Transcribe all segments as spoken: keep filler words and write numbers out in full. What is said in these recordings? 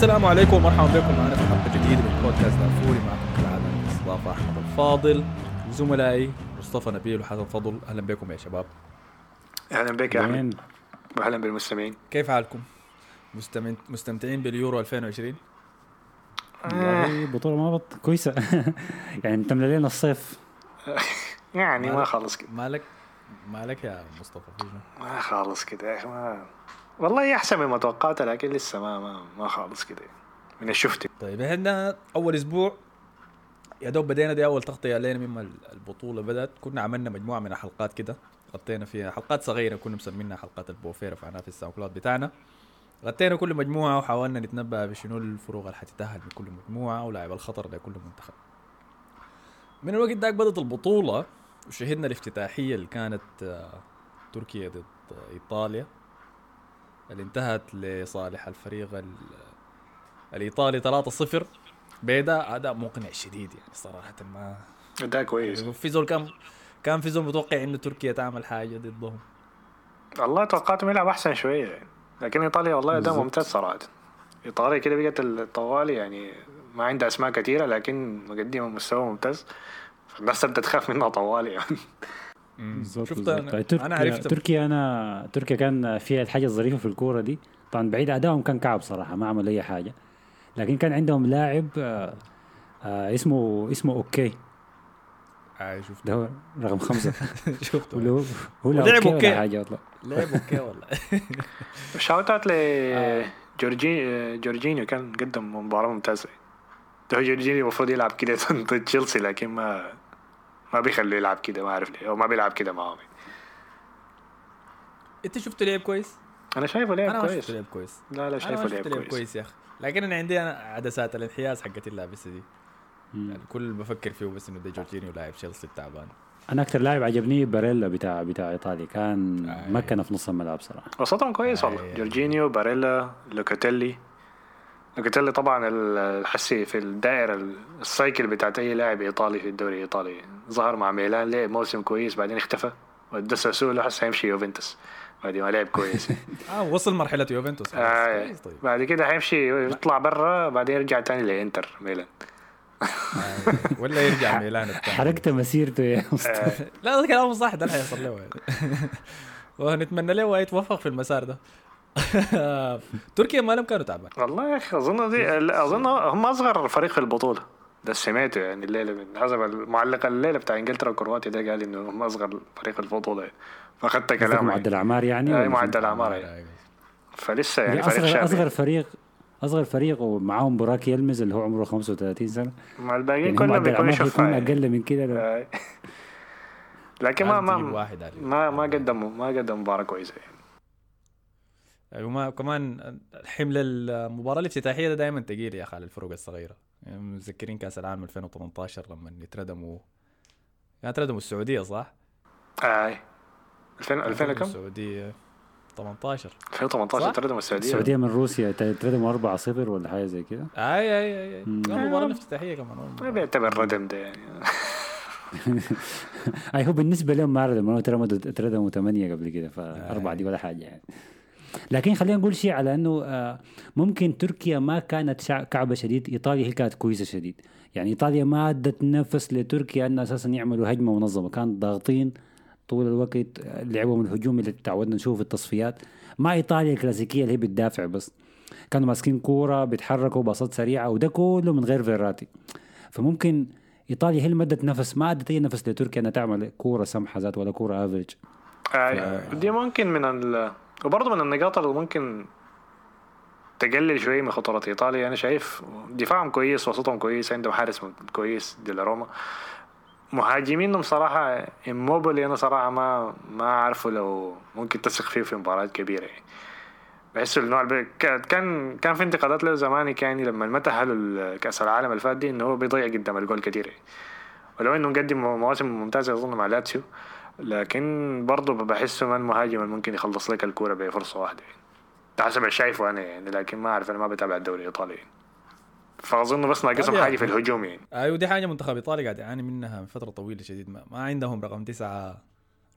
السلام عليكم ومرحبا بكم معنا في حلقه جديده من بودكاست دافوري. معكم كالعاده مصطفى احمد الفاضل وزملائي مصطفى نبيل وحسن فضل. اهلا بكم يا شباب. اهلا بك يا احمد واهلا بالمستمعين. كيف حالكم؟ مستمتعين مستمتعين باليورو ألفين وعشرين؟ والله بطوله ما بط كويسه يعني متملى لنا الصيف يعني ما خلص كده. مالك مالك يا مصطفى؟ ما خلص كده يا اخي. ما والله احسن مما توقعت لكن لسه ما ما, ما خالص كده من اللي شفته. طيب احنا اول اسبوع يا دوب بدينا، دي اول تغطيه لنا مما البطوله بدات. كنا عملنا مجموعه من الحلقات كده غطينا فيها حلقات صغيره، كنا مسمينها حلقات البوفير فعناها في الساوكلات بتاعنا. غطينا كل مجموعه وحاولنا نتنبأ بشنو الفروق اللي حتتاهل من كل مجموعه ولاعب الخطر لكل منتخب. من الوقت داك بدات البطوله وشهدنا الافتتاحيه اللي كانت تركيا ضد ايطاليا اللي انتهت لصالح الفريق الايطالي ثلاثة صفر. بيدا اداء مقنع شديد يعني صراحه. ما اداء كويس. في زول كان كان في زول متوقع انه تركيا تعمل حاجه ضدهم. والله توقعتهم يلعب احسن شويه يعني. لكن ايطاليا والله اداء ممتاز صراحه. ايطاليا كده بقت الطوالي يعني ما عندها اسماء كثيره لكن مقدمه مستوى ممتاز، فالناس بدها تخاف منها طوالي يعني. شفت أنا, أنا عرفت تركيا أنا تركيا كان فيها الحاجة الظريفة في الكورة دي. طبعا بعيد أدائهم كان كعب صراحة ما عمل أي حاجة، لكن كان عندهم لاعب آآ آآ اسمه اسمه أوكي عايش ده هو رقم خمسة شفته ولو هو لعب أوكي حاجة والله لعب أوكي والله شاوتات لجورجيني. جورجيني كان قدم مباراة ممتازة. ده جورجيني المفروض يلعب كده ضد تشيلسي لكن ما ما بيخليه يلعب كده، ما عارف ليه أو ما بيلعب كده معهم. أنت شفته لعب كويس؟ أنا شايفه لعب كويس. أنا كويس. لا لا شايفه لعب كويس. كويس يا أخي. لكن أنا عندي أنا عدسات الانحياز حقت اللابسة دي. يعني كل بفكر فيه بس إنه ده جورجيني ولاعب تشيلسي تعبان. أنا أكثر لاعب عجبني باريلا بتاع بتاع إيطاليا كان آه مكنه في نص الملعب صراحة. وسطهم كويس والله. آه جورجينيو باريلا لوكاتيلي. لوكاتيلي طبعا الحسي في الدائرة السايكل بتاعت أي لاعب إيطالي في الدوري الإيطالي. ظهر مع ميلان لعب موسم كويس بعدين اختفى والدساسو له حس هيمشي يوفنتوس بعدين ما لعب كويس اه وصل مرحله يوفنتوس آه طيب. بعد كده هيمشي يطلع برا بعدين يرجع تاني لانتر ميلان ولا يرجع ميلان الثاني. حركته مسيرته يا مصطفى. لا كلامه صح، ده هيحصل له ونتمنى له يتوفق في المسار ده. تركيا ما لهم كانوا تعبان والله يا اخي. اظن دي اظن هم اصغر فريق في البطوله ده سمعته يعني الليلة من حسب المعلق الليلة بتاع إنجلترا وكرواتيا ده قال إنه هم أصغر فريق البطولة فأخذت كلامه. معدل أعمار يعني. أي معدل أعمار يعني. فلسه يعني فريق شاب. أصغر فريق أصغر فريق ومعهم براك يلمز اللي هو عمره خمسة وثلاثين سنة. مع الباقيين يعني كلهم بيكونوا شفايف. أقل من كده. لكن ما ما ما ما قدموا ما قدموا مباراة كويسة يعني. وما كمان الحمل المباراة الافتتاحية ده دائما تقيل يا أخي على الفرق الصغيرة. متذكرين كأس العالم ألفين وثمانتاشر لما يتردموا يعني تردموا السعودية صح؟ آه ألفين كم؟ السعودية ثمانتاشر ألفين وثمانتاشر تردموا السعودية. السعودية من روسيا تردموا أربعة صفر ولا حاجة زي كده. آي آي آي مباراة الافتتاحية كمان ما بيعتبر ردم ده يعني. آي هو بالنسبة لهم ما ردم، لأنه تردموا تردموا ثمانية قبل كده فأربعة دي ولا حاجة يعني. لكن خلينا نقول شيء على أنه ممكن تركيا ما كانت كعبة شديد، إيطاليا هي كانت كويسة شديد يعني. إيطاليا ما أدت نفس لتركيا أن أساساً يعملوا هجمة منظمة، كانوا ضاغطين طول الوقت، لعبهم الهجوم اللي تعودنا نشوفه في التصفيات. ما إيطاليا الكلاسيكية اللي هي بتدافع بس، كانوا ماسكين كورة بيتحركوا باصات سريعة وده كله من غير فيراتي. فممكن إيطاليا هي اللي مدت نفس، ما أدت أي نفس لتركيا أنها تعمل كورة سمحة ذات ولا كورة أفريج. دي ممكن من ال وبرضه من النقاط اللي ممكن تقلل شوية من خطورة إيطاليا. أنا شايف دفاعهم كويس، وسطهم كويس، عندهم حارس كويس ديلاروما، مهاجمينهم صراحة إموبيلي أنا صراحة ما ما أعرفه لو ممكن تثق فيه في مباريات كبيرة يعني. بحس النوع الب... كان كان في انتقادات له زمان يعني لما المتأهل كأس العالم الفات دي إنه هو بيضيع قدام الجول كتير يعني. ولو إنه مقدم مواسم ممتازة أظن مع لاتسيو لكن برضو بحسه من مهاجم ممكن يخلص لك الكورة بفرصة واحدة يعني. حسب ما شايفه أنا يعني، لكن ما أعرف أنا ما بتابع الدوري الإيطالي يعني. فأظن بس ناقصهم حاجة في الهجوم يعني. أيوة دي حاجة منتخب إيطاليا قاعد يعاني منها من فترة طويلة شديد. ما, ما عندهم رقم تسعة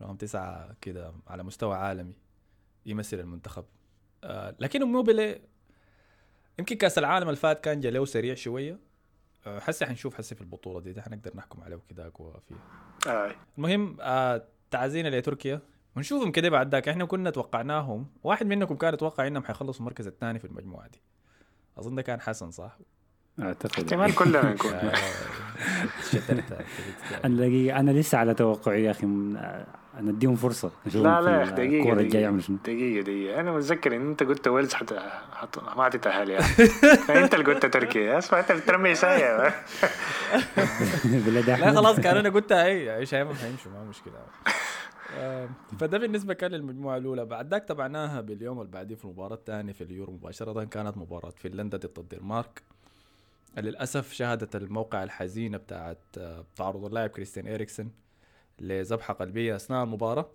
رقم تسعة كده على مستوى عالمي يمثل المنتخب. آه لكن إموبيلي يمكن كاس العالم الفات كان جلو سريع شويه، حسي حنشوف حسي في البطوله دي ده حنقدر نحكم عليه كده اقوى فيه. المهم آه تعزينا لتركيا ونشوفهم كده بعد ذاك. احنا كنا توقعناهم، واحد منكم كان يتوقع انهم حيخلصوا المركز الثاني في المجموعه دي، اظن ده كان حسن صح؟ اعتقد احتمال كلنا نكون شترتها. انا انا لسه على توقعي يا اخي، انا اديهم فرصه. لا لا دقيقه دقيقه دقيقه دقيقه انا متذكر ان انت قلت ويلز حتى ما عطيت اهلي، انت اللي قلت تركيا اسمع انت بترمي سايه. لا خلاص كان انا قلت اي ايش هيعمل هيمشوا ما مشكله. فده بالنسبه كان للمجموعه الاولى. بعد ذاك تبعناها باليوم اللي بعديه في مباراه ثانيه في اليورو مباشره، كانت مباراه فنلندا ضد الدنمارك. للأسف شهدت الموقع الحزينة بتاعت تعرض اللاعب كريستيان إريكسن لذبحة قلبية أثناء المباراة،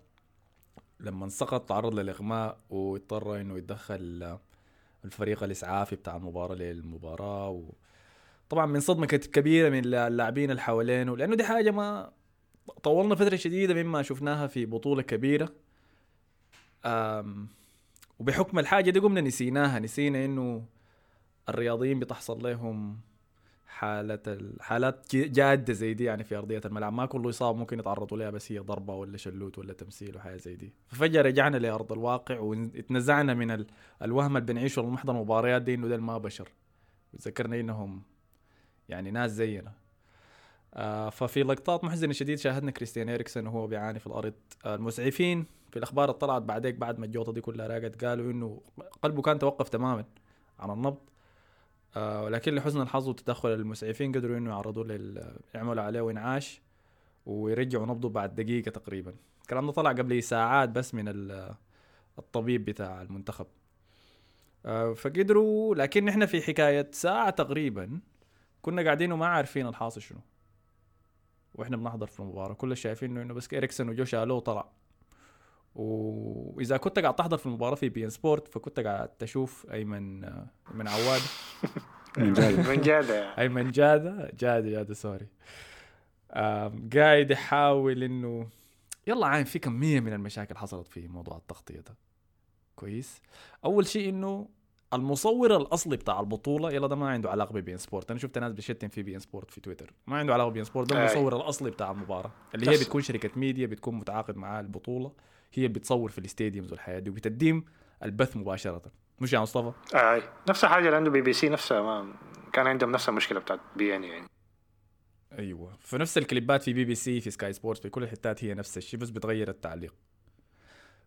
لما سقط تعرض للإغماء واضطر إنه يتدخل الفريق الإسعافي بتاع المباراة للمباراة، وطبعا من صدمة كبيرة من اللاعبين اللي حوالينه، لأنه دي حاجة ما طولنا فترة شديدة مما شفناها في بطولة كبيرة، وبحكم الحاجة دي قمنا نسيناها، نسينا إنه الرياضيين بتحصل لهم حالة حالات جادة زي دي يعني في أرضية الملعب، ما كله يصاب ممكن يتعرضوا لها بس هي ضربة ولا شلوت ولا تمثيل وحاجة زي دي. ففجأة رجعنا لأرض الواقع واتنزعنا من الوهم اللي بنعيشه لمحضر المباريات دي إنه ده ما بشر، وتذكرنا إنهم يعني ناس زينا. ففي لقطات محزنة شديد شاهدنا كريستيان إريكسن وهو بيعاني في الأرض. المسعفين في الأخبار طلعت بعدك بعد ما الجوطة دي كلها راقت قالوا إنه قلبه كان توقف تماما عن النبض، آه ولكن لحزن الحظ وتدخل المسعفين قدروا انه يعرضوا للعمل عليه انعاش ويرجعوا نبضه بعد دقيقه تقريبا. الكلام ده طلع قبل ساعات بس من الطبيب بتاع المنتخب، آه فقدروا، لكن احنا في حكايه ساعه تقريبا كنا قاعدين وما عارفين الحاصل شنو، واحنا بنحضر في المباراه كل شايفين انه بس إريكسن وجو شالوه طلع. واذا كنت قاعد تحضر في المباراه في بي ان سبورت فكنت قاعد تشوف ايمن من عواد من جاده ايمن جاده جاده جاده سوري قاعد يحاول انه يلا عين في كميه من المشاكل حصلت في موضوع التغطيه ده. كويس، اول شيء انه المصور الاصلي بتاع البطوله يلا ده ما عنده علاقه ببي ان سبورت، انا شفت ناس بتشتم في بي ان سبورت في تويتر، ما عنده علاقه ببي ان سبورت، ده المصور الاصلي بتاع المباراه اللي هي بتكون شركه ميديا بتكون متعاقد معها البطوله، هي بتصور في الاستاديومز والحياة دي وبتقدم البث مباشرة. مش يا مصطفى؟ آه نفس الحاجة اللي عنده بي بي سي، نفسها ما كان عندهم نفس المشكلة بتاعت بي ان يعني. أيوة، فنفس الكليبات في بي بي سي في سكاي سبورتس في كل الحتات هي نفس الشيء بس بتغير التعليق.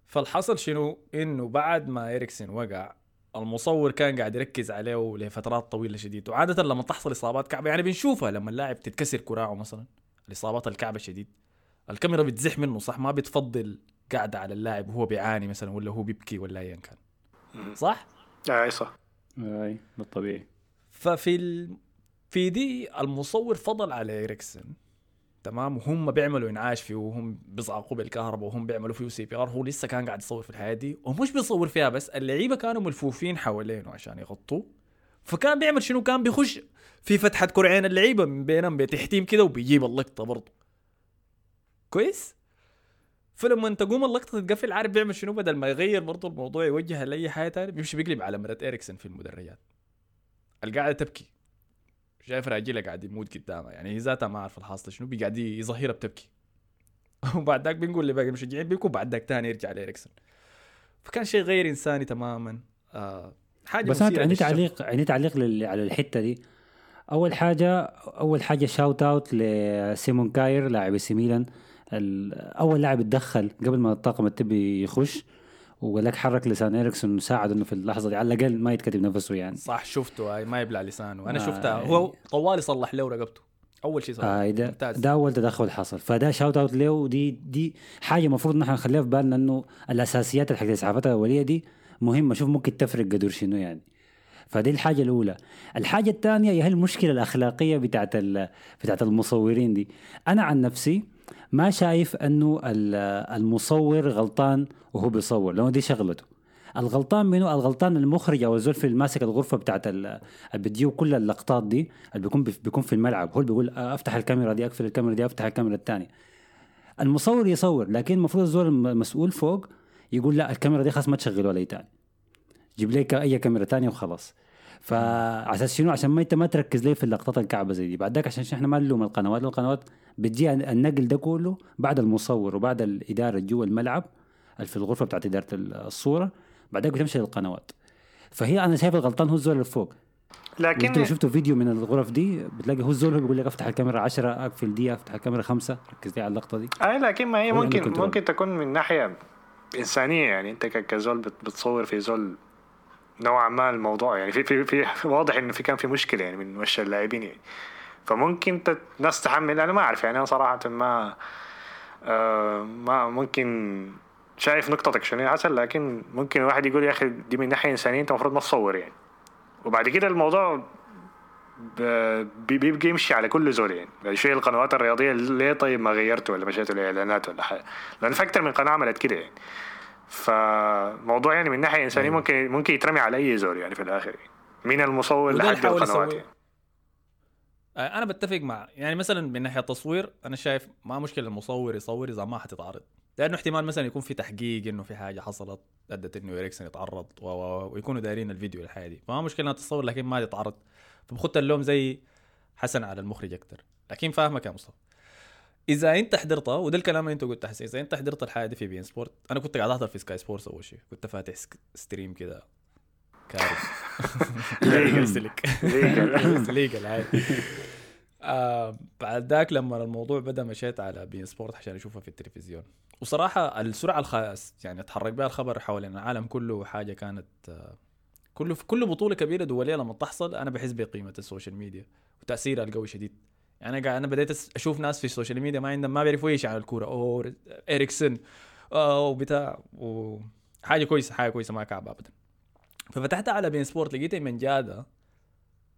فالحصل شنو؟ إنه بعد ما إريكسن وقع المصور كان قاعد يركز عليه لفترات طويلة شديدة، وعادة لما تحصل إصابات كعب يعني بنشوفها لما اللاعب تتكسر كراعه مثلا، الإصابات الكعبة شديد الكاميرا بتزح منه صح، ما بتفضل قاعدة على اللاعب وهو بيعاني مثلا ولا هو بيبكي ولا أيا كان صح؟ أي صح أي بالطبيعي. ففي ال... في دي المصور فضل على إريكسن تمام، وهم بيعملوا إنعاش فيه وهم بيصعقوا بالكهرباء وهم بيعملوا فيه سي بي آر، هو لسه كان قاعد يصور في الحياة دي ومش بيصور فيها بس، اللعيبة كانوا ملفوفين حوالينه عشان يغطوه، فكان بيعمل شنو؟ كان بيخش في فتحة كرعين اللعيبة من بينهم بتحتيم كده وبيجيب اللقطة برضو. كويس؟ فلما انت قوم اللقطة تتقفل عارف بيعمل شنو؟ بدل ما يغير برضو الموضوع يوجهها لأي حاجة تاني بيمشي بيقلب على مرات إريكسن في المدرجات القاعدة تبكي، شايف راجلها قاعد يموت قدامها يعني هي ذاتها ما عارف الحاصل شنو، بيقعد يظهرها بتبكي. وبعد ذاك بنقول لباقي المشجعين بيبكوا، بعد ذاك تاني يرجع لإريكسن، فكان شيء غير إنساني تماما. آه حاجة بس عندي تعليق عندي تعليق لل... على الحتة دي. أول حاجة أول حاجة شاوت أوت لسيمون كاير لاعب سي ميلان، اول لاعب اتدخل قبل ما الطاقم الطبي يخش وقال لك حرك لسان إريكسن وساعد انه في اللحظه دي على الاقل ما يتكتب نفسه يعني صح. شفته هاي ما يبلع لسانه، انا آه شفتها هو طوالي صلح له رقبته اول شيء صح. آه ده, ده اول تدخل حصل، فده شاوت اوت له. دي دي حاجه المفروض نحن نخليها في بالنا انه الاساسيات الحاجات الاسعافات الاوليه دي مهمه، شوف ممكن تفرق قدر شنو يعني. فدي الحاجه الاولى. الحاجه الثانيه هي المشكله الاخلاقيه بتاعه بتاعه المصورين دي. انا عن نفسي ما شايف أنه المصور غلطان وهو بيصور، لأنه دي شغلته. الغلطان منه الغلطان المخرج أو الزول في الماسك الغرفة بتاعت البديو كل اللقطات دي اللي بيكون بيكون في الملعب، هو اللي بيقول أفتح الكاميرا دي أقفل الكاميرا دي أفتح الكاميرا الثانية. المصور يصور، لكن المفروض الزول المسؤول فوق يقول لا الكاميرا دي خلاص ما تشغله عليه تاني، جيب لي أي كاميرا تانية وخلاص. فعساس شنو؟ عشان ما انت ما تركز ليه في اللقطات الكعبه زي دي بعدك، عشان احنا ما نلوم القنوات، القنوات بتجي النقل ده كله بعد المصور وبعد الاداره جوا الملعب في الغرفه بتاعت اداره الصوره، بعدك بتمشي للقنوات. فهي انا شايف الغلطان هو الزول اللي فوق، لكن انت شفتوا فيديو من الغرف دي بتلاقي هو الزول بيقول لك افتح الكاميرا عشرة اقفل دي، افتح الكاميرا خمسة، ركز لي على اللقطه دي. اي لكن ما هي ممكن ممكن, ممكن تكون من ناحيه انسانيه، يعني انت كزول بتصور في زول نوعا ما الموضوع يعني في في في واضح ان في كان في مشكله يعني من وش اللاعبين يعني، فممكن الناس تحمل. انا ما اعرف يعني، انا صراحه ما آه ما ممكن شايف نقطتك شنو عسل، لكن ممكن واحد يقول يا اخي دي من ناحيه انسانيه انت المفروض ما تصور يعني، وبعد كده الموضوع بيبقى يمشي على كل زول يعني. شويه القنوات الرياضيه ليه طيب ما غيرتوا ولا مشيتوا الاعلانات ولا حاجه؟ لان في اكثر من قناه عملت كده يعني، فموضوع يعني من ناحيه انسانيه ممكن ممكن يترمي على اي زول يعني في الاخر يعني. مين المصور لحد القنوات يعني. انا بتفق مع يعني مثلا من ناحيه التصوير، انا شايف ما مشكله المصور يصور اذا ما حتتعرض، لانه احتمال مثلا يكون في تحقيق انه في حاجه حصلت ادت انه إريكسن يتعرض ويكونوا دايرين الفيديو الحاجه دي، فما مشكله تصور لكن ما يتعرض، فبخط اللوم زي حسن على المخرج اكتر. لكن فاهمك يا مصطفى، اذا انت حضرتها وده الكلام اللي انت قلت حسين، اذا انت حضرت الحاجه دي في بين سبورت، انا كنت قاعد احضر في سكاي سبورتس اول شيء، كنت فاتح ستريم كده كارث ليجل سلك ليجل ليجل عادي. آه بعد ذاك لما الموضوع بدأ مشيت على بين سبورت عشان أشوفها في التلفزيون، وصراحة السرعة الخاص يعني تحرك بها الخبر حوالين العالم كله حاجة كانت آه كله في كل بطولة كبيرة دولية لما تحصل أنا بحس بقيمة السوشيال ميديا وتأثيرها القوي شديد. يعني أنا قاعد أنا بديت أشوف ناس في السوشيال ميديا ما عندهم ما بيعرفوا إيش عن الكورة أو إريكسن أو بتاع، وحاجة كويسة حاجة كويسة ما كعب أبدا. ففتحت على بين سبورت لقيتها من جادة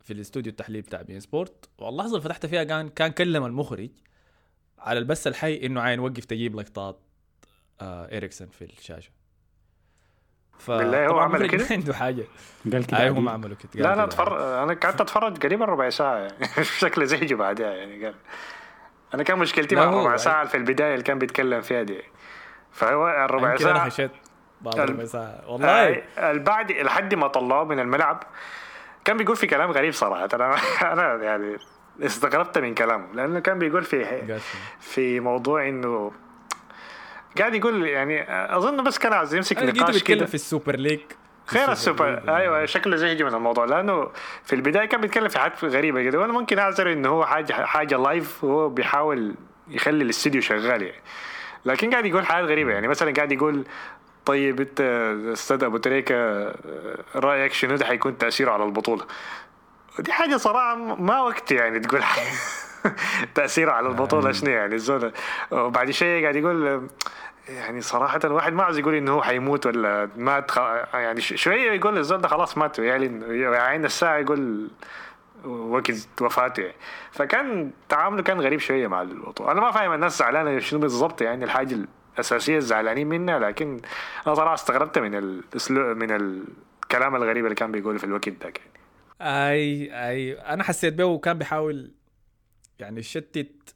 في الاستوديو التحليل بتاع بين سبورت، والله حصل فتحت فيها كان كان كلم المخرج على البث الحي انه عاين وقف تجيب لقطات آه إريكسن في الشاشه. بالله هو عمل كده عنده حاجه قال كده هم عملوا كده. لا لا اتفرج، انا قعدت اتفرج قريبا ربع ساعه يعني شكله زهج بعدها يعني. قال انا كان مشكلتي مع ربع ساعه في البدايه اللي كان بيتكلم فيها دي، فهو الربع ساعه ربع ساعه والله البعد لحد ما طلعوه من الملعب كان بيقول في كلام غريب صراحة. أنا أنا يعني استغربت من كلامه، لأنه كان بيقول في في موضوع إنه قاعد يقول يعني أظن بس كان عايز يمسك نقاش كده في السوبر ليج خير السوبر, السوبر أيوة شكله زهجي من الموضوع، لأنه في البداية كان بيتكلم في حاجة غريبة كده. وأنا ممكن أعذر إنه هو حاجة حاجة لايف وهو بيحاول يخلي الاستديو شغال يعني، لكن قاعد يقول حاجات غريبة يعني. مثلا قاعد يقول طيب انت استاذ ابو تريكا رايك شنو ده هيكون تاثيره على البطوله؟ دي حاجه صراحه ما وقت يعني تقول تاثيره على البطوله شنو يعني الزول. وبعد شيء قاعد يقول يعني صراحه الواحد ما عايز يقول انه هو هيموت ولا مات يعني، شويه يقول الزول ده خلاص مات يعني عين الساعه يقول وقت وفاته يعني. فكان تعامله كان غريب شويه مع البطوله. انا ما فاهم الناس زعلانه شنو بالضبط يعني الحاجه أساسية زعلانين منها، لكن أنا صراحة استغربت من الأسلوب من الكلام الغريب اللي كان بيقوله في الوقت ده يعني. أي أي أنا حسيت به وكان بيحاول يعني يشتت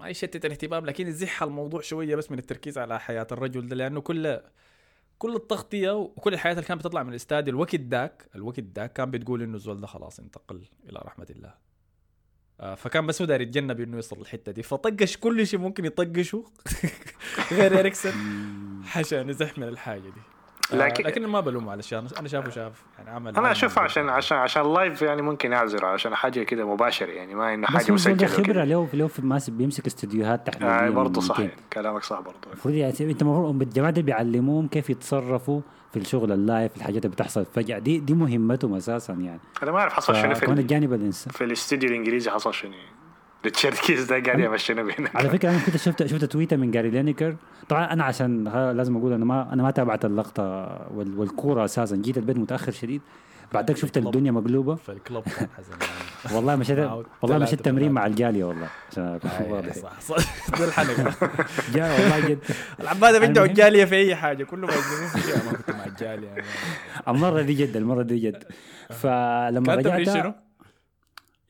ما يشتت الاهتمام، لكن يزح الموضوع شوية بس من التركيز على حياة الرجل ده، لأنه كل كل التغطية وكل الحياة اللي كان بتطلع من الاستاد الوقت داك الوقت داك كان بتقول إنه الزول ده خلاص انتقل إلى رحمة الله. فكان بس هو داري يتجنب انه يوصل الحته دي، فطقش كل شيء ممكن يطقشه غير إريكسن عشان يزحم من الحاجه دي. لكن آه لكن ما بلومه على الشيء، انا شافه شاف يعني عمل، انا اشوفه عشان عشان عشان لايف يعني ممكن اعذر عشان حاجه كده مباشر يعني ما انه حاجه مسجله خبره لو لو ما بيمسك استديوهات تحليليه. آه برضه صح كلامك صح برضه. المفروض يعني انت المفروض الجماعه دي بيعلموهم كيف يتصرفوا في الشغل اللايف، الحاجات اللي بتحصل فجأة دي دي مهمته اساسا يعني. انا ما اعرف حصل شنو في الجانب الانسان في الاستوديو الانجليزي حصل شنو التشركيز ده قاعد يمشينا بيننا. على فكره انا كنت شفت شفت تويته من جاري لينيكر. طبعا انا عشان لازم اقول انا ما انا ما تابعت اللقطه والكوره اساسا، جيت البيت متاخر شديد. بعدك شفت الدنيا مقلوبه في الكلوب كان حزن والله مشيت والله مشيت تمرين مع الجاليه والله عشان واضح صح صح الحلقه جا والله جد العباده بده الجاليه في اي حاجه كله مجنون فيها. ما كنت مع الجاليه المره دي جد المره دي جد فلما رجعت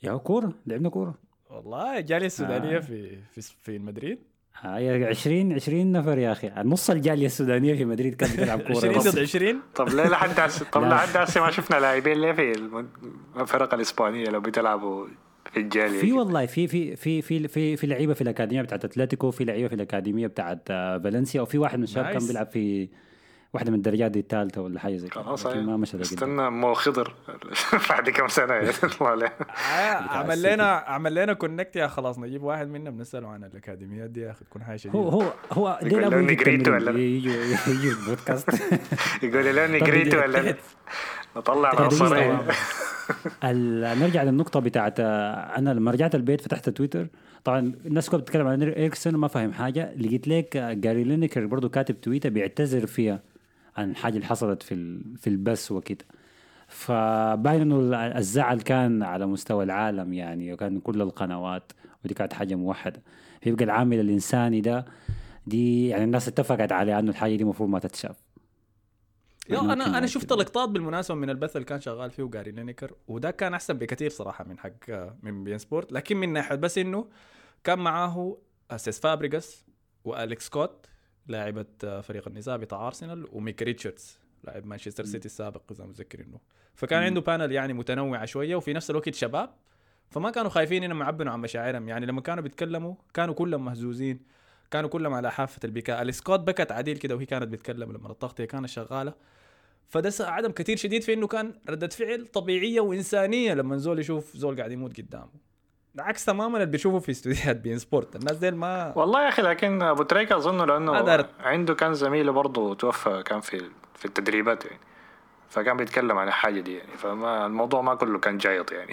يا كوره لعبنا كوره والله جاليه السودانيه في في في مدريد عشرين عشرين نفر يا أخي، نص الجالية السودانية في مدريد كانت تلعب كورة. عشرين ضد عشرين. طب ليه لحد عس طب لحد عس ما شفنا لاعبين ليه في الفرق الإسبانية لو بتلعبوا في الجالية؟ في والله في في في في في في لعيبة في الأكاديمية بتاعت أتلتيكو، في لعيبة في الأكاديمية بتاعت فالنسيا، وفي واحد من الشباب كان بيلعب في واحدة من الدرجات دي الثالثة ولا حاجة زي كده. استنى مو خضر بعد كم سنة والله. عمل لنا عمل لنا كونكت يا خلاص، نجيب واحد منا بنسأله عن الأكاديميات دي ياخد كون حاجة. هو هو هو دي لا نجريتو ولا يجي بودكاست يقول لا نجريتو ولا نطلع العنصرين. نرجع للنقطة بتاعت أنا لما رجعت البيت فتحت تويتر، طبعا الناس كلها بتتكلم عن إريكسن وما فاهم حاجة، لقيت لك جاري لينيكر برضو كاتب تويتر بيعتذر فيها عن الحاجة اللي حصلت في في البث وكده، فباين إنه الزعل كان على مستوى العالم يعني، وكان كل القنوات، ودي كانت حاجة موحدة. فيبقى العامل الإنساني ده دي يعني الناس اتفقت عليه إنه الحاجة دي مفروض ما تتشاف. يا انا انا شفت لقطات بالمناسبه من البث اللي كان شغال فيه وجاري لينيكر، وده كان احسن بكثير صراحه من حق من بين سبورت، لكن من ناحيه بس انه كان معاه سيسك فابريغاس واليكس كوت لاعبه فريق النساء بتاع ارسنال، وميك ريتشاردز لاعب مانشستر سيتي السابق اذا متذكرينه، فكان عنده بانل يعني متنوعه شويه، وفي نفس الوقت شباب، فما كانوا خايفين انهم يعبنوا عن مشاعرهم يعني. لما كانوا بيتكلموا كانوا كلهم مهزوزين، كانوا كلهم على حافة البكاء. الاسكوت بكت عديل كده وهي كانت بتكلم لما الضغط هي كانت شغالة، فده ساعدهم كتير شديد في انه كان ردة فعل طبيعية وإنسانية لما زول يشوف زول قاعد يموت قدامه، عكس تماما اللي بيشوفه في استوديوهات بين سبورت. الناس دي ما والله يا اخي، لكن ابو تريكا اظنه لانه عنده كان زميله برضه توفى كان في في التدريبات يعني، فكان بيتكلم عن الحاجة دي يعني، فما الموضوع ما كله كان جايط يعني.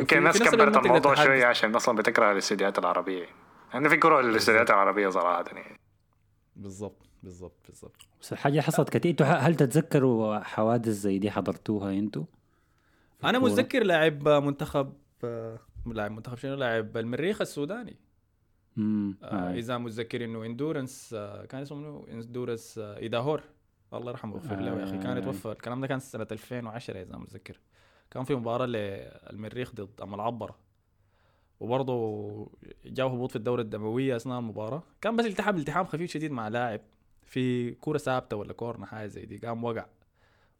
يمكن الناس كبرت الموضوع شوية عشان اصلا بتكره الاستوديوهات العربية يعني. أنا في كرة الاستديوهات العربية صراحة يعني. بالضبط بالضبط بالضبط. بس الحاجة حصلت كتير. أنتوا هل تتذكروا حوادث زي دي حضرتوها أنتوا؟ أنا متذكر لاعب منتخب لاعب منتخب شنو لاعب المريخ السوداني. امم. آه إذا متذكر إنه إندورنس كان اسمه إندوروس ايداهور، الله يرحمه ويغفر له يا أخي، كان توفى. الكلام ده كان سنة ألفين وعشرة إذا متذكر. كان في مباراة للمريخ ضد أم العبرة. وبرضه جاءه هبوط في الدورة الدموية أثناء المباراة، كان بس التحام التحام خفيف شديد مع لاعب في كورة ثابتة ولا كورنر حاجة زي دي، قام وقع.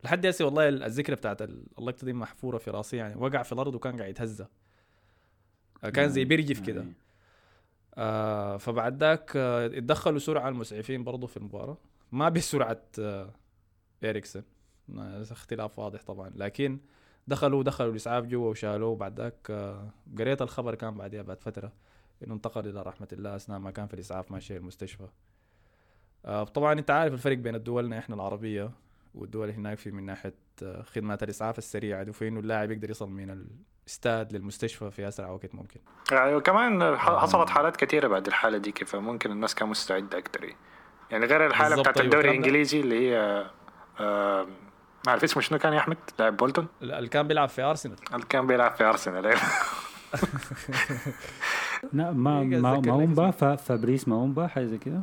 لحد هسه والله الذكرى بتاعت الله يقتدي محفورة في راسي يعني، وقع في الأرض وكان قاعد يتهزأ، كان زي بيرجف كده. آه فبعد ذاك آه اتدخلوا سرعة المسعفين برضه في المباراة، ما بسرعة آه إريكسن، اختلاف واضح طبعا، لكن دخلوا دخلوا الإسعاف جوا وشالوه. بعد ذاك قريت الخبر كان بعدها بعد فترة إنه انتقل إلى رحمة الله أثناء ما كان في الإسعاف ماشي المستشفى. طبعا أنت عارف الفرق بين دولنا إحنا العربية والدول هناك في من ناحية خدمات الإسعاف السريعة، وفي إنه اللاعب يقدر يصل من الاستاد للمستشفى في أسرع وقت ممكن. يعني وكمان حصلت حالات كثيرة بعد الحالة دي، كيف ممكن الناس كانت مستعدة أكتر يعني، غير الحالة بتاعت الدوري الإنجليزي اللي هي آه ما عارف اسمه شنو كان يا أحمد، لاعب بولتون اللي كان بيلعب في أرسنال اللي كان بيلعب في أرسنال لا ما ما مومبا فابريس مومبا حاجة زي كده،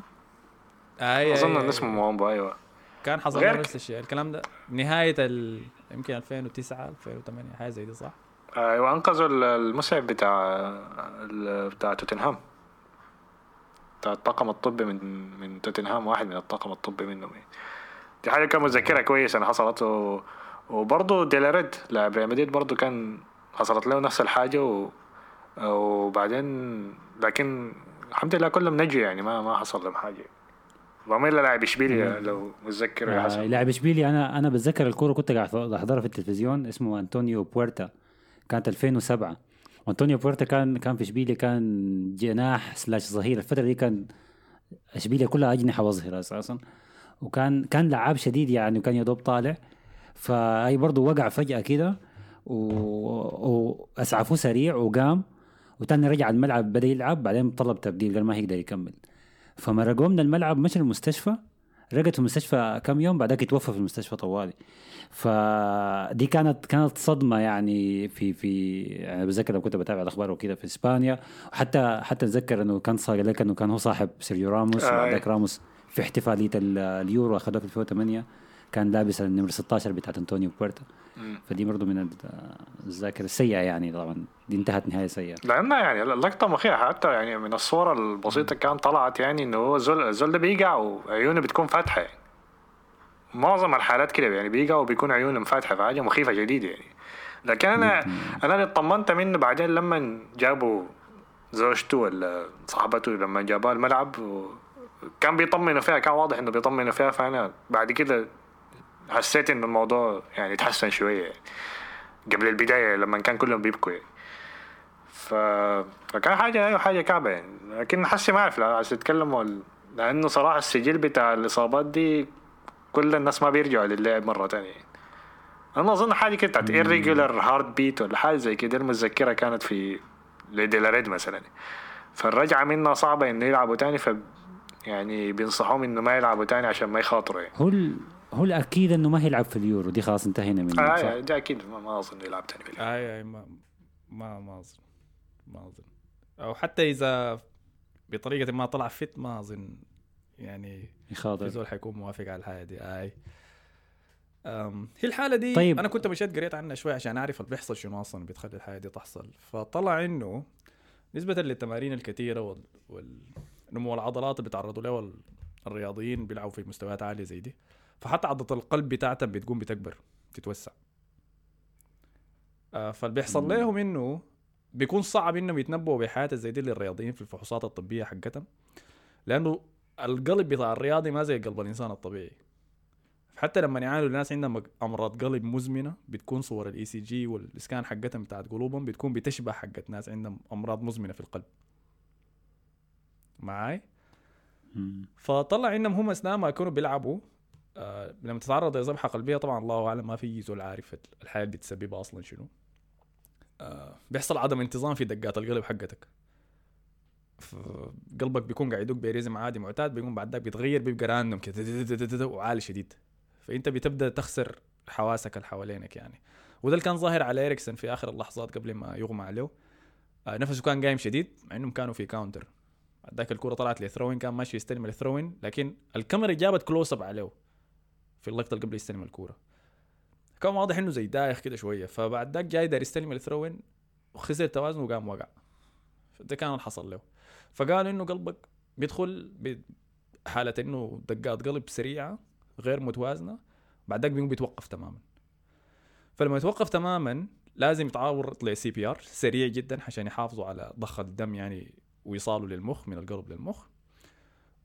أظن اسمه مومبا. أيوة كان حصل نفس الشيء الكلام ده نهاية يمكن ألفين وتسعة ألفين وثمانية حاجة زي دي صح. أيوة أنقذوا المسعف بتاع بتاع توتنهام، بتاع الطاقم الطبي من من توتنهام، واحد من الطاقم الطبي منهم. دي حاجة كان مذكرة كويس أنا حصلت. و... وبرضو ديلاريد لاعب ريال مدريد برضو كان حصلت له نفس الحاجة و... وبعدين لكن الحمد لله كلهم نجوا يعني، ما ما حصل لهم حاجة. ضمير لاعب إشبيلية لو متذكر آه لاعب إشبيلية. أنا أنا بتذكر الكورة كنت قاعد أحضرها في التلفزيون، اسمه أنطونيو بويرتا، كانت ألفين وسبعة. أنطونيو بويرتا كان كان في إشبيلية، كان جناح سلاش ظهير. الفترة دي كان إشبيلية كلها أجنحة وظهيرة أساسا، وكان كان لعاب شديد يعني، وكان يدوب طالع. فاي برضو وقع فجأة كده وأسعفه سريع وقام، وتاني رجع الملعب بدأ يلعب، بعدين طلب تبديل قال ما هيقدر يكمل، فمرقوه من الملعب مشى المستشفى، رجعت المستشفى كم يوم بعدك يتوفى في المستشفى طوالي. فدي كانت كانت صدمة يعني. في في أنا بتذكر كنت بتابع الأخبار وكده في إسبانيا، وحتى حتى أتذكر إنه كان صار لك إنه كان هو صاحب سيرجيو راموس، وعندك راموس في احتفالية اليورو أخذها في ألفين وثمانية، كان لابس النمر ستاشر بتاعت أنطونيو بويرتا. فدي برضو من الذاكرة السيئة يعني. طبعا دي انتهت نهاية سيئة لأنه يعني اللقطة مخيفة حتى يعني من الصورة البسيطة كان طلعت يعني إنه هو زل زل ده بيقع وعيونه بتكون فاتحة يعني. معظم الحالات كده يعني بيقع وبيكون عيونه مفاتحة فعالية مخيفة جديدة يعني. لكن أنا أنا اللي اطمنت منه بعدين لما جابوا زوجته ولا صاحبته لما جابها الملعب كان بيطمنوا فيها، كان واضح إنه بيطمنوا فيها. فأنا بعد كده حسيت إن الموضوع يعني تحسن شوية يعني قبل البداية لما كان كلهم بيبكوا يعني. فكان حاجة أي حاجة كعبة يعني. لكن حسي ما أعرف لا عايز أتكلم ولا لأنه صراحة السجل بتاع الإصابات دي كل الناس ما بيرجعوا للعب مرة تانية يعني. أنا أظن حاجة كده بتاعت irregular heartbeat ولا حاجة زي كده المتذكرة كانت في ليدلاريد مثلا. فالرجعة منه صعبة إنه يلعبوا تاني، ف يعني بينصحوهم إنه ما يلعبوا تاني عشان ما يخاطروا يعني. هو هو الأكيد إنه ما هيلعب في اليورو دي، خلاص انتهينا منه. آه آه ده أكيد ما ما أظن يلعب تاني في اليورو. آه آه ما ما ما أظن ما أظن أو حتى إذا بطريقة ما طلع فيت ما أظن يعني يخاطر. زول حيكون موافق على الحالة دي. آه أم هي الحالة دي طيب. أنا كنت مشيت قريت عنها شوي عشان أعرف اللي بيحصل شنو أصلاً بتخلي الحالة دي تحصل. فطلع إنه نسبة للتمارين الكثيرة وال, وال... نمو العضلات اللي بيتعرضوا لها الرياضيين بيلعبوا في مستويات عالية زي دي، فحتى عضلة القلب بتاعتها بتقوم بتكبر بتتوسع. فالبيحصل لهم إنه بيكون صعب إنهم يتنبؤوا بحياتها زي دي للرياضيين في الفحوصات الطبية حقتهم، لأنه القلب بتاع الرياضي ما زي قلب الإنسان الطبيعي. حتى لما يعانوا الناس عندهم أمراض قلب مزمنة بتكون صور الإي سي جي والإسكان حقتهم بتاعت قلوبهم بتكون بتشبه حقت ناس عندهم أمراض مزمنة في القلب معاي. فطلع إنهم هم أثناء ما كانوا بيلعبوا آه لما تتعرض لذبحة قلبية، طبعا الله أعلم ما في زول عارف الحالة اللي بتسببها أصلا شنو. آه بيحصل عدم انتظام في دقات القلب حقتك، قلبك بيكون قاعد يدق بريزم عادي معتاد، بيقوم بعد ذاك بيتغير بيبقى راندوم كده وعالي شديد، فأنت بتبدأ تخسر حواسك اللي حوالينك يعني. وده اللي كان ظاهر على إريكسن في آخر اللحظات قبل ما يغمى عليه. آه نفسه كان قايم شديد مع إنهم كانوا في كاونتر. ذاك الكرة طلعت لثروين كان ماشي يستلم الثروين، لكن الكاميرا جابت كلوز اب عليه في اللقطة اللي قبل يستلم الكرة. كان واضح إنه زي دايخ كده شوية، فبعد ذاك جاي دار يستلم الثروين وخسر توازنه وقام وقع. فده كان اللي حصل له. فقالوا إنه قلبك بيدخل بحالة إنه دقات قلب سريعة غير متوازنة، بعد ذاك بيقوم بيتوقف تماما. فلما يتوقف تماما لازم يتعرض لسي بي ار سريع جدا عشان يحافظوا على ضخ الدم يعني ويصالوا للمخ من القلب للمخ.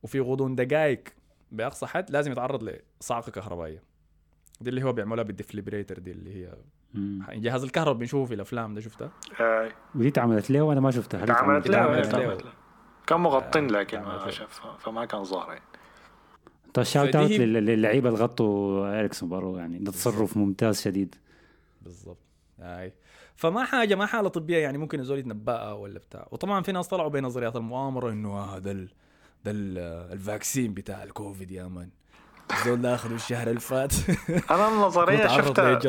وفي غضون دقائق بأقصى حد لازم يتعرض لصعقة كهربائية، دي اللي هو بيعملها بالديفليبريتر، دي اللي هي جهاز الكهرب بنشوفه في الأفلام ده. شفتها؟ اي ودي اتعملت ليه وأنا ما شفتها. اتعملت ليه كان مغطين لكن ما شافها فما كان ظاهر. طيب شاوت اوت للعيبة اللي غطوا إريكسن برو يعني، ده تصرف ممتاز شديد بالضبط. اي فما حاجة ما حالة طبية يعني ممكن الزول يتنبأها ولا بتاع. وطبعا في ناس طلعوا بنظريات المؤامرة انه اه ده ال ده ال الفاكسين بتاع الكوفيد يا مان، الزول ده اخذوا الشهر الفات. انا النظرية شفتها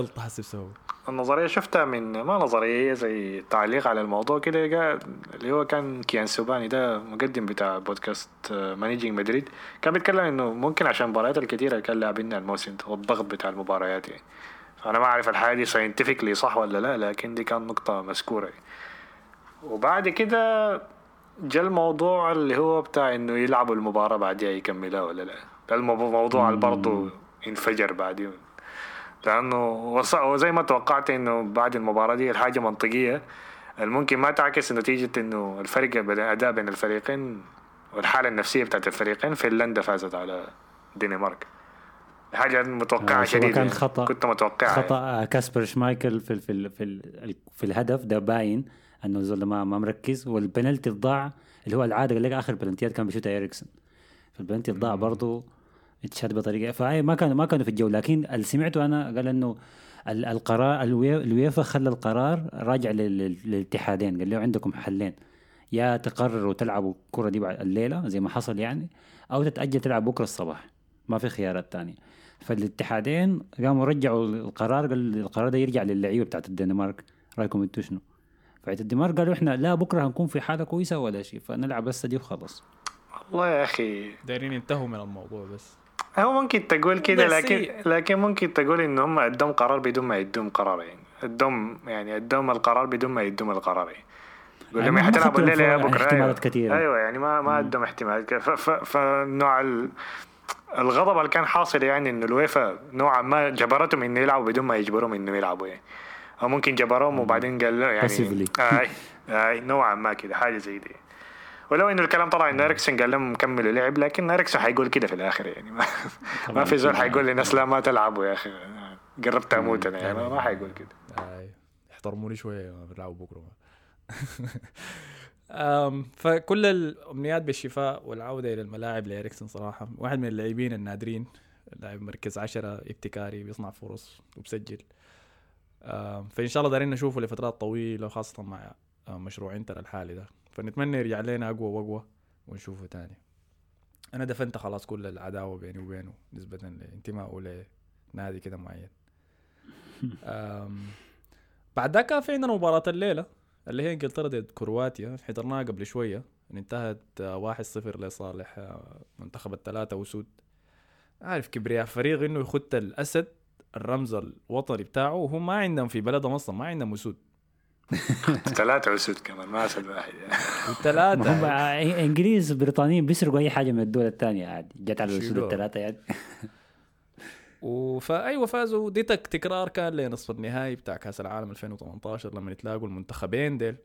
النظرية شفتها من ما نظرية زي تعليق على الموضوع كده اللي هو كان كيان سوباني ده مقدم بتاع بودكاست مانيجينج مدريد، كان بيتكلم انه ممكن عشان مباريات الكثيرة كان لاعبين الموسم والضغط بتاع المباريات يعني. أنا ما أعرف الحالة دي ساينتيفيكلي صح ولا لا، لكن دي كان نقطة مذكورة. وبعد كده جاء الموضوع اللي هو بتاع إنه يلعبوا المباراة بعدها يكملها ولا لا، الموضوع برضو انفجر بعدين لأنه وزي ما توقعت إنه بعد المباراة دي الحاجة منطقية الممكن ما تعكس نتيجة إنه الفرق بين أداء بين الفريقين والحالة النفسية بتاعت الفريقين. فنلندا فازت على الدنمارك، حاجة متوقعة شديدة يعني. كنت متوقعة خطأ يعني. كاسبر شمايكل في, في, في, في الهدف ده باين أنه زول ما مركز، والبنالتي الضاع اللي هو العادة اللي آخر بلنتيات كان بيشوتها إريكسن، فالبنالتي الضاع برضو اتشاد بطريقة فهي ما كانوا ما كانوا في الجو. لكن اللي سمعته أنا قال أنه القرار الويفا خلى القرار راجع للاتحادين، قال له عندكم حلين، يا تقرروا تلعبوا الكرة دي بعد الليلة زي ما حصل يعني، أو تتأجل تلعب بكرة الصباح، ما في خيارات تانية. فالاتحادين قاموا رجعوا القرار، قال القرار ده يرجع للعيبة بتاعت الدنمارك، رأيكم انتو شنو؟ فعيت الدنمارك قالوا احنا لا بكرة هنكون في حالة كويسة ولا شيء، فنلعب بس دي وخلص. والله يا أخي دايرين ينتهوا من الموضوع بس هو ممكن تقول كده، لكن لكن ممكن تقول إن هم قدم قرار بدون ما يدوم قرارين، قدم يعني قدم القرار بدون ما يدوم القرارين. قول لهم حتلعبوا الليلة يا بكرة. احتمالات كثيرة. أيوة يعني ما ما قدم احتمالات. فنوع الغضب اللي كان حاصل يعني إنه الويفا نوعا ما جبرتهم إنه يلعبوا بدون ما يجبرهم إنه يلعبوا يعني. أو ممكن جبرهم وبعدين قال يعني. آي آي نوعا ما كده حاجة زي دي. ولو إنه الكلام طلع إن إريكسن قال لهم كملوا لعب، لكن إريكسن هيقول كده في الآخر يعني ما ما في زول هيقول للناس لا ما تلعبوا يا أخي قربت أموت أنا يعني ما هيقول كده. آي احترموني شوية بنلعب بكرة. فكل الأمنيات بالشفاء والعودة إلى الملاعب لإريكسن صراحة. واحد من اللاعبين النادرين، لاعب مركز عشرة ابتكاري بيصنع فرص وبسجل، فإن شاء الله دارين نشوفه لفترات طويلة خاصة مع مشروع إنتر الحالي ده، فنتمنى يرجع لنا أقوى وأقوى ونشوفه تاني. أنا دفنت خلاص كل العداوة بيني وبينه نسبة لانتمائه لنادي كده معين. بعد ذاك كان في عندنا مباراة الليلة اللي هي انجلترا ضد كرواتيا، حضرناها قبل شوية، انتهت واحد صفر لصالح منتخب الثلاثة وسود. عارف كبرياء فريق إنه يخدت الأسد الرمز الوطني بتاعه، وهم ما عندهم في بلدهم أصلا ما عندهم أسود. ثلاثة أسود كمان ما أسد واحد ثلاثة. هم إنجليز بريطانيين بيسرقوا أي حاجة من الدولة الثانية عادي، جت على الأسود الثلاثة يعني. وفايوه فازوا. دي تكرار كان لنصف النهائي بتاع كاس العالم ألفين وثمانية عشر لما يتلاقوا المنتخبين ديل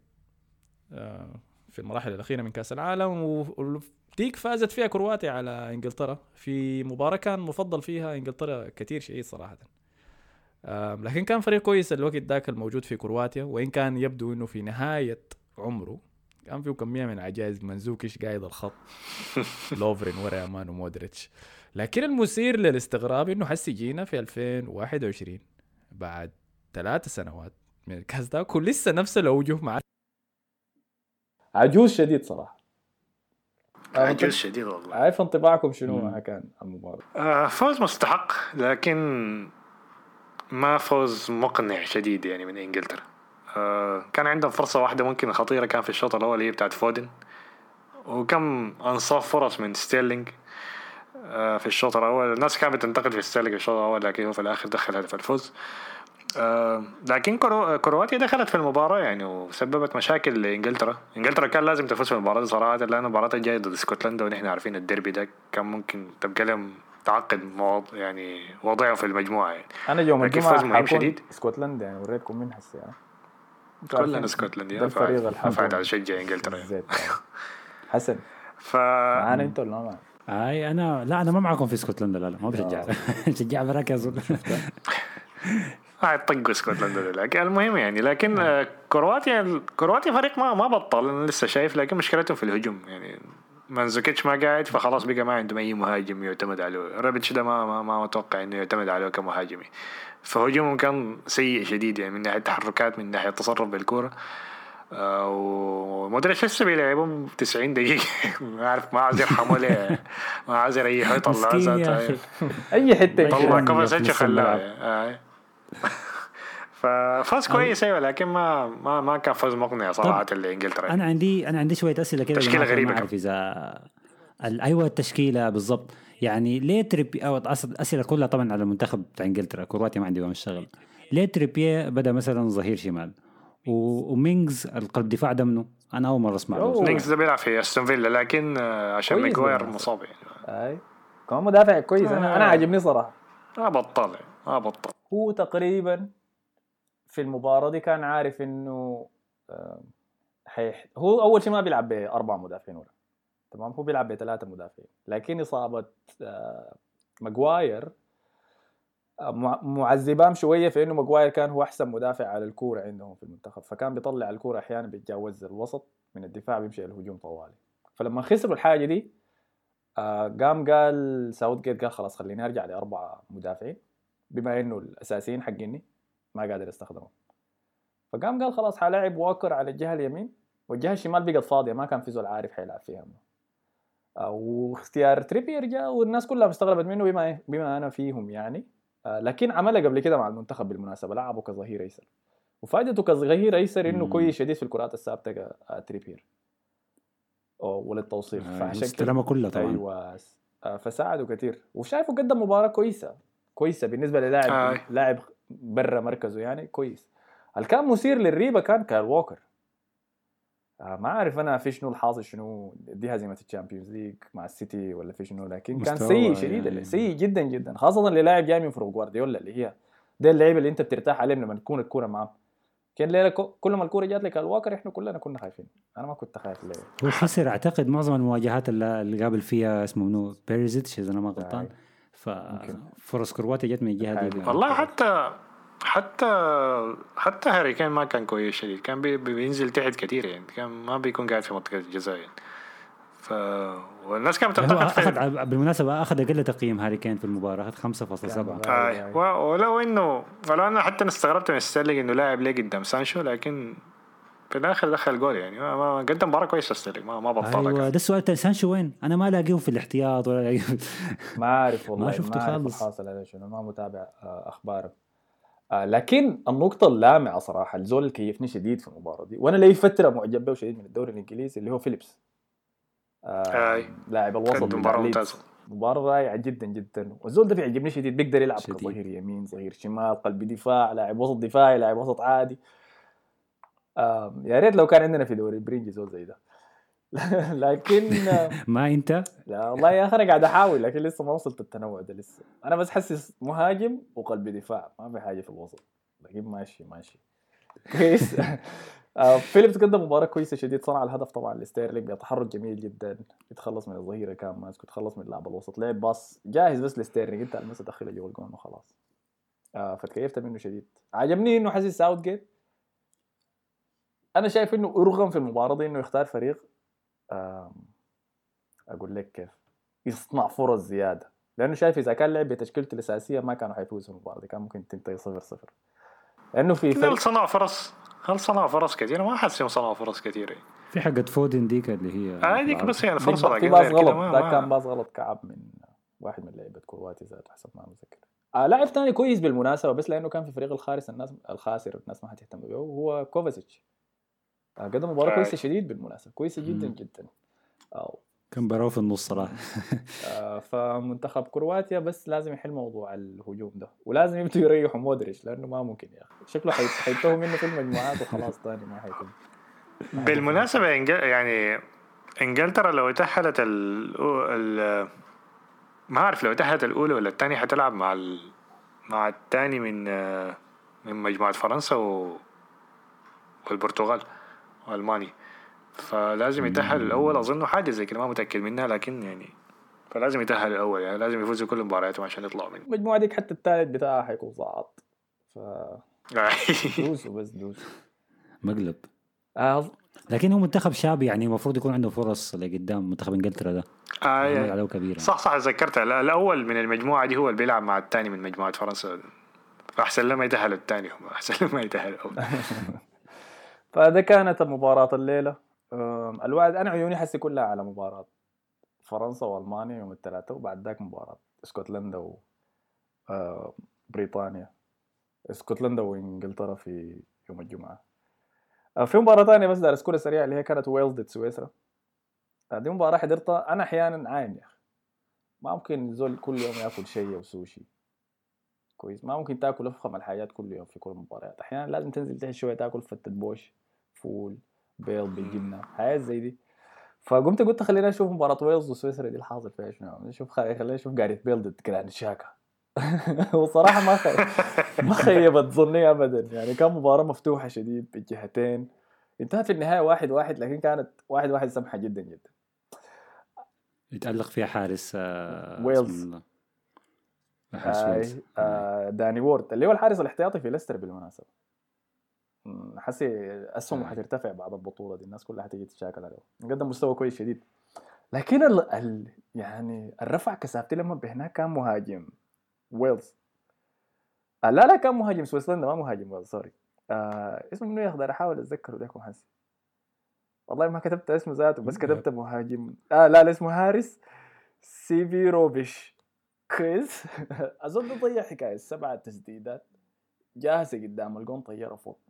في المراحل الاخيره من كاس العالم، وديك فازت فيها كرواتيا على انجلترا في مباراه كان مفضل فيها انجلترا كتير شيء صراحه، لكن كان فريق كويس الوقت ذاك الموجود في كرواتيا، وان كان يبدو انه في نهايه عمره كان فيه كميه من عجائز. منزوكيش قايد الخط لوفرين ورا امان ومودريتش، لكن المثير للاستغراب إنه حسي جينا في ألفين وواحد وعشرين بعد ثلاث سنوات من الكاس ده كل لسه نفس الأوجه مع عجوز شديد صراحة. عجوز شديد والله. عارف انطباعكم شنو ما كان المباراة؟ آه فوز مستحق، لكن ما فوز مقنع شديد يعني من إنجلترا. آه كان عندهم فرصة واحدة ممكن خطيرة كان في الشوط الأول هي بتاعت فودن، وكم أنصاف فرص من ستيرلينج في الشوط الأول. الناس كانت بتنتقد في ستيرلينج في الشوط الأول، لكن هو في الآخر دخل هدف الفوز. لكن كرواتيا دخلت في المباراة يعني وسببت مشاكل لإنجلترا. إنجلترا كان لازم تفوز في المباراة صراحة، لأن المباراة الجاية ضد اسكتلندا ونحن عارفين الديربي ده كان ممكن تبقى لهم تعقد مواض يعني وضعه في المجموعة يعني. أنا يوم الجمعة هكون اسكتلندا يعني وريتكم من حسي يعني. كلنا اسكتلنديين ده الفريق الحافظ على شجع إنجلترا يعني. حسن ف... معانا انتو ولا معانا؟ اي انا لا انا ما معكم في اسكتلندا، لا لا ما بشجع بشجع مراكز هاي طق اسكتلندا. لكن المهم يعني لكن كرواتيا كرواتيا فريق ما ما بطل انا لسه شايف، لكن مشكلتهم في الهجوم يعني. مانزوكيتش ما قاعد فخلاص بقى ما عندهم اي مهاجم يعتمد عليه، رابيتش ده ما ما ما اتوقع انه يعتمد عليه كمهاجم، فهجومهم كان سيء شديد يعني من ناحيه تحركات من ناحيه تصرف بالكره. ومودريتش لسه بيلعبهم تسعين دقيقة ما عارف ما عازر حمولة ما عازر أي حيطة الله ذاته أي حتة طلع كوفاسيتش خلاه. ففاز كويس أيوة، لكن ما ما ما كان فاز مقنع صراحة لإنجلترا. أنا عندي أنا عندي شوية أسئلة كده، تشكيلة غريبة إذا أيوة التشكيلة بالضبط يعني ليه تريبي أو أسئلة كلها طبعا على المنتخب بتاع إنجلترا. كرواتيا ما عندي وهم الشغل ليه تريبي بدأ مثلا ظهير شمال ومينجز القلب دفاع دمنه أنا أول مرة أسمع له. مينجز ده بيلعب في أستون فيلا، لكن عشان ماجواير مصاب يعني. أي كمان مدافع كويس. آه. أنا أنا عجبني صراحة. ما بطل ما بطل. هو تقريبا في المباراة دي كان عارف إنه حيح. هو أول شيء ما بيلعب بأربعة مدافعين ولا تمام، هو بيلعب بثلاثة مدافعين، لكن إصابة ماجواير معذبام شويه في انه ماجواير كان هو احسن مدافع على الكوره عندهم في المنتخب، فكان بيطلع الكوره احيانا بيتجاوز الوسط من الدفاع بيمشي الهجوم طوالي. فلما خسروا الحاجه دي قام قال ساوثجيت قال خلاص خليني ارجع لاربعه مدافعين بما انه الاساسيين حقيني ما قادر استخدمهم، فقام قال خلاص حلاعب واكر على الجهه اليمين والجهه الشمال بقت فاضيه ما كان في زول عارف حيلعب فيها، واختيار تريبير جاء والناس كلها مستغربت منه بما بما انا فيهم يعني. لكن عمله قبل كده مع المنتخب بالمناسبة، لعبه كظهير أيسر وفائدته كظهير أيسر إنه كويس شديد في الكرات الثابتة تريبير وللتوصيف. فعشان كده كله طبعا. أيوة فساعده كتير وشايفه قدم مباراة كويسة كويسة بالنسبة للاعب آه. لاعب برا مركزه يعني كويس. هل كان مثير للريبة كان كايل ووكر؟ آه ما عارف أنا في شنو الحاصل شنو دي هزيمة الشامبيونز ليج مع السيتي ولا في شنو، لكن كان سيء شديد يعني. سيء جدا جدا خاصة للاعب جاي من فرو جوارديولا اللي هي ده اللعيبة اللي أنت بترتاح عليه لما تكون الكورة معاه. كان ليلة كل ما الكورة جات لك الواكر إحنا كلنا كنا خايفين، أنا ما كنت خايف ليه. وخسر أعتقد معظم المواجهات اللي قابل فيها اسمه منو بيريزيتش إذا أنا ما غلطان، ففرص كرواتي جت من الجهة دي. والله حتى حتى حتى هاريكان ما كان كويس شديد، كان بي بينزل تحت كثير يعني، كان ما بيكون قاعد في منطقة الجزاء يعني. ف والناس كانت تقول بالمناسبه اخذ اقل تقييم هاريكان في المباراه خمسة فاصلة سبعة. ايوه ولو انه ولو انا حتى استغربت من ستيرلينج انه لاعب ليه قدام سانشو، لكن في الاخر دخل جول يعني ما قدم مباراه كويسه ستيرلينج ما ما بطل. ايوه ده السؤال تاع سانشو وين، انا ما لاقيه في الاحتياط ولا لاقيه ما اعرف والله ما شفته خالص حاصل على شنو، ما متابع اخبار. لكن النقطه اللامعه صراحه الزول كيفني شديد في المباراه دي وانا لي فتره معجب به شديد من الدوري الانجليزي اللي هو فيليبس آه لاعب الوسط ممتاز، مباراة رائعة جدا جدا. والزول ده بيعجبني شديد، بيقدر يلعب كظهير يمين ظهير شمال قلب دفاع لاعب وسط دفاعي لاعب وسط عادي. آه يا ريت لو كان عندنا في دوري برينجي زول زي ده لكن ما انت لا والله يا اخي قاعد احاول لكن لسه ما وصلت التنوع ده لسه، انا بس حسس مهاجم وقلب دفاع ما في حاجة في الوسط لكن ماشي ماشي كويس. آه فيليبس قدم مباراة كويسة شديد، صنع الهدف طبعا لستيرلينج بتحرك جميل جدا، يتخلص من الظهيرة كان ماسك يتخلص من اللاعب الوسط لعب باص جاهز بس لستيرلينج انت المسه دخله جول جون وخلاص. آه فتكيفت منه شديد، عجبني انه حاسس ساوثجيت انا شايف انه ارغم في المباراة دي انه يختار فريق آه اقول لك كيف يصنع فرص زيادة، لانه شايف اذا كان لعب بتشكيلته الاساسية ما كانوا حيفوزوا المباراة دي، كان ممكن تنتهي صفر صفر لانه في فرق صنع فرص. هل صنع فرص كثيرة؟ ما حاسسهم صنعوا فرص كثيرة في حقة فودن ديك اللي هي هذيك آه بس هي الفرصة لا غلط، ده كان باص غلط كعب من واحد من لعيبة كرواتي زاد حسب ما متذكر. آه لاعب ثاني كويس بالمناسبة بس لأنه كان في فريق الخارس الناس الخاسر الناس ما هتهتم به هو كوفاسيتش. آه قدم مباراة آه. كويسة شديد بالمناسبة كويسة جدا مم. جدا أو. كان براو في النص صراحة آه فمنتخب كرواتيا بس لازم يحل موضوع الهجوم ده ولازم يبتوا يريحوا مودريتش لأنه ما ممكن يا أخي شكله حيتهم منه في المجموعات وخلاص تاني ما حيكون. بالمناسبة يعني إنجلترا لو تحلت ال ما أعرف لو تحلت الأولى ولا الثانية حتلعب مع ال... مع الثاني من من مجموعة فرنسا و... والبرتغال وألمانيا، فلازم يتأهل الأول أظنه حاجة زي كده ما متأكد منها، لكن يعني فلازم يتأهل الأول يعني لازم يفوزوا كل مبارياتهم عشان يطلعوا منه مجموعة ديك حتى الثالث بتاعها حيكون صعب ف دوسوا بس دوسوا مقلب. آه لكن هو منتخب شعبي يعني المفروض يكون عنده فرص لقدام منتخب إنجلترا ده آه يعني عليه كبيرة صح صح ذكرتها الأول من المجموعة دي هو اللي بيلعب مع الثاني من مجموعة فرنسا، أحسن لما يتأهل الثاني هم أحسن لما يتأهل الأول فده كانت مباراة الليلة. الوعد أنا عيوني حسي كلها على مباراة فرنسا وألمانيا يوم الثلاثاء وبعد ذاك مباراة اسكتلندا وبريطانيا اسكتلندا وإنجلترا في يوم الجمعة. في مباراة ثانية بس دار أذكرها سريع اللي هي كانت ويلز ضد سويسرا، دي مباراة حضرتها أنا أحيانا عايم يا أخي ما ممكن زول كل يوم يأكل شيء وسوشي كويس، ما ممكن تأكل أفخم الحاجات كل يوم في كل مباراة، أحيانا لازم تنزل تحت شوية تأكل فتة بوش فول بيض بالجبنة حاجة زي دي. فقمت قلت خلينا نشوف مباراة ويلز وسويسرا دي الحاصل فيها شنو، نشوف خلينا نشوف قاعدة بيلد ضد كيلان شاكا وصراحة ما خيب ما خيبت ظني أبدا يعني، كان مباراة مفتوحة شديد بالجهتين انتهت في النهاية واحد واحد لكن كانت واحد واحد سمحة جدا جدا. يتألق فيها حارس ويلز آه داني وارد اللي هو الحارس الاحتياطي في ليستر بالمناسبة، حسي أسهمه حترتفع بعد البطولة دي الناس كلها هتيجي تشاكل عليه، قدم مستوى كويس شديد لكن ال... ال... يعني الرفع كسابتي لما بهناك كان مهاجم ويلز آه لا لا كان مهاجم سويسلندا ما مهاجم ويلز سوري آه اسمه منو ياخد أحاول أتذكره لكم حسي والله ما كتبت اسمه ذاته بس كتبت مهاجم آه لا لا اسمه هاريس سيفي روبيش كويس أظن ضيع حكاية سبعة تسديدات جاهزة قدام الجون طيارة فوق،